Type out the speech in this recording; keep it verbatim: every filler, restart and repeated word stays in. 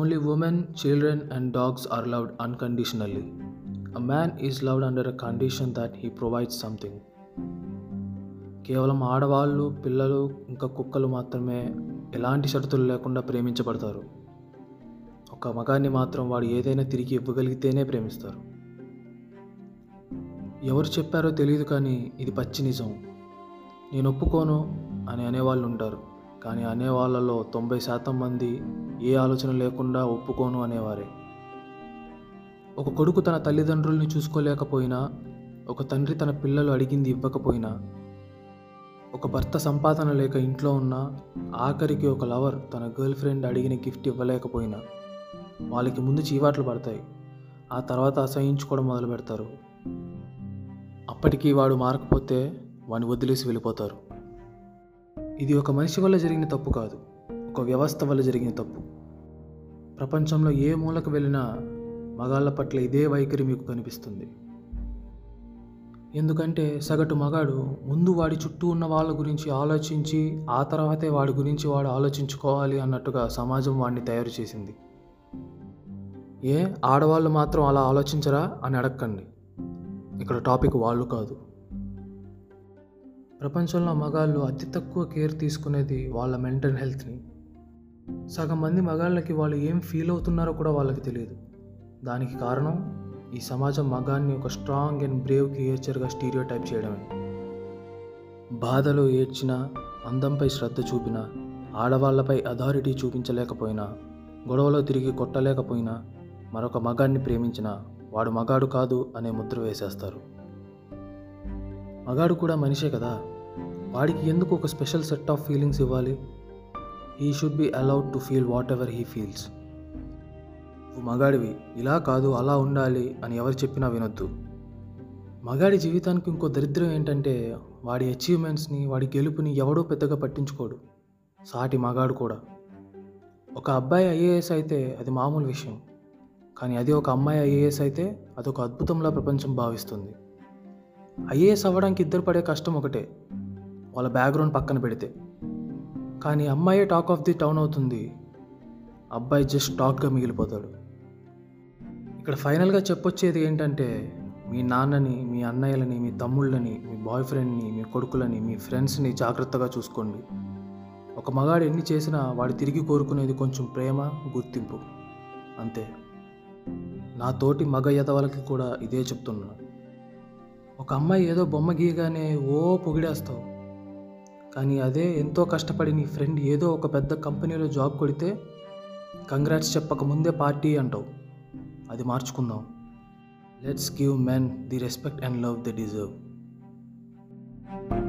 Only women, children and dogs are loved unconditionally. A man is loved under a condition that he provides something. కేవలం ఆడవాళ్ళు, పిల్లలు ఇంకా కుక్కలు మాత్రమే ఎలాంటి షరతులు లేకుండా ప్రేమించబడతారు. ఒక మగాన్ని మాత్రం వాడు ఏదైనా తిరిగి ఇవ్వగలిగితేనే ప్రేమిస్తారు. ఎవరు చెప్పారో తెలియదు కానీ ఇది పచ్చి నిజం. నేను ఒప్పుకోను అని అనేవాళ్ళు ఉంటారు, కానీ అనేవాళ్ళలో తొంభై శాతం మంది ఏ ఆలోచన లేకుండా ఒప్పుకోను అనేవారే. ఒక కొడుకు తన తల్లిదండ్రుల్ని చూసుకోలేకపోయినా, ఒక తండ్రి తన పిల్లలు అడిగింది ఇవ్వకపోయినా, ఒక భర్త సంపాదన లేక ఇంట్లో ఉన్న, ఆఖరికి ఒక లవర్ తన గర్ల్ ఫ్రెండ్ అడిగిన గిఫ్ట్ ఇవ్వలేకపోయినా వాళ్ళకి ముందు చీవాట్లు పడతాయి. ఆ తర్వాత అసహించుకోవడం మొదలు పెడతారు. అప్పటికీ వాడు మారకపోతే వాడిని వదిలేసి వెళ్ళిపోతారు. ఇది ఒక మనిషి వల్ల జరిగిన తప్పు కాదు, ఒక వ్యవస్థ వల్ల జరిగిన తప్పు. ప్రపంచంలో ఏ మూలకు వెళ్ళినా మగాళ్ళ పట్ల ఇదే వైఖరి మీకు కనిపిస్తుంది. ఎందుకంటే సగటు మగాడు ముందు వాడి చుట్టూ ఉన్న వాళ్ళ గురించి ఆలోచించి, ఆ తర్వాతే వాడి గురించి వాడు ఆలోచించుకోవాలి అన్నట్టుగా సమాజం వాడిని తయారు చేసింది. ఏ ఆడవాళ్ళు మాత్రం అలా ఆలోచించరా అని అడగండి, ఇక్కడ టాపిక్ వాళ్ళు కాదు. ప్రపంచంలో మగాళ్ళు అతి తక్కువ కేర్ తీసుకునేది వాళ్ళ మెంటల్ హెల్త్ని. సగం మంది మగాళ్ళకి వాళ్ళు ఏం ఫీల్ అవుతున్నారో కూడా వాళ్ళకి తెలియదు. దానికి కారణం ఈ సమాజం మగాన్ని ఒక స్ట్రాంగ్ అండ్ బ్రేవ్ క్రియేచర్గా స్టీరియోటైప్ చేయడమే. బాధలో ఏడ్చినా, అందంపై శ్రద్ధ చూపినా, ఆడవాళ్లపై అథారిటీ చూపించలేకపోయినా, గొడవలో తిరిగి కొట్టలేకపోయినా, మరొక మగాడిని ప్రేమించినా వాడు మగాడు కాదు అనే ముద్ర వేసేస్తారు. మగాడు కూడా మనిషే కదా, వాడికి ఎందుకు ఒక స్పెషల్ సెట్ ఆఫ్ ఫీలింగ్స్ ఇవ్వాలి? He should be allowed to feel whatever he feels. నువ్వు మగాడివి, ఇలా కాదు అలా ఉండాలి అని ఎవరు చెప్పినా వినొద్దు. మగాడి జీవితానికి ఇంకో దరిద్రం ఏంటంటే వాడి అచీవ్మెంట్స్ని, వాడి గెలుపుని ఎవడో పెద్దగా పట్టించుకోడు, సాటి మగాడు కూడా. ఒక అబ్బాయి ఐఏఎస్ అయితే అది మామూలు విషయం, కానీ అదే ఒక అమ్మాయి ఐఏఎస్ అయితే అదొక అద్భుతంలా ప్రపంచం భావిస్తుంది. ఐఏఎస్ అవ్వడానికి ఇద్దరు పడే కష్టం ఒకటే, వాళ్ళ బ్యాక్గ్రౌండ్ పక్కన పెడితే. కానీ అమ్మాయే టాక్ ఆఫ్ ది టౌన్ అవుతుంది, అబ్బాయి జస్ట్ టాక్గా మిగిలిపోతాడు. ఇక్కడ ఫైనల్గా చెప్పొచ్చేది ఏంటంటే, మీ నాన్నని, మీ అన్నయ్యలని, మీ తమ్ముళ్ళని, మీ బాయ్ ఫ్రెండ్ని, మీ కొడుకులని, మీ ఫ్రెండ్స్ని జాగ్రత్తగా చూసుకోండి. ఒక మగాడు ఎన్ని చేసినా వాడు తిరిగి కోరుకునేది కొంచెం ప్రేమ, గుర్తింపు, అంతే. నా తోటి మగ యదవలకి కూడా ఇదే చెప్తున్నా. ఒక అమ్మాయి ఏదో బొమ్మ గీయగానే ఓ పొగిడేస్తావు, కానీ అదే ఎంతో కష్టపడి నీ ఫ్రెండ్ ఏదో ఒక పెద్ద కంపెనీలో జాబ్ కొడితే కంగ్రాట్స్ చెప్పక ముందే పార్టీ అంటావు. అది మార్చుకుందాం. Let's give men the respect and love they deserve.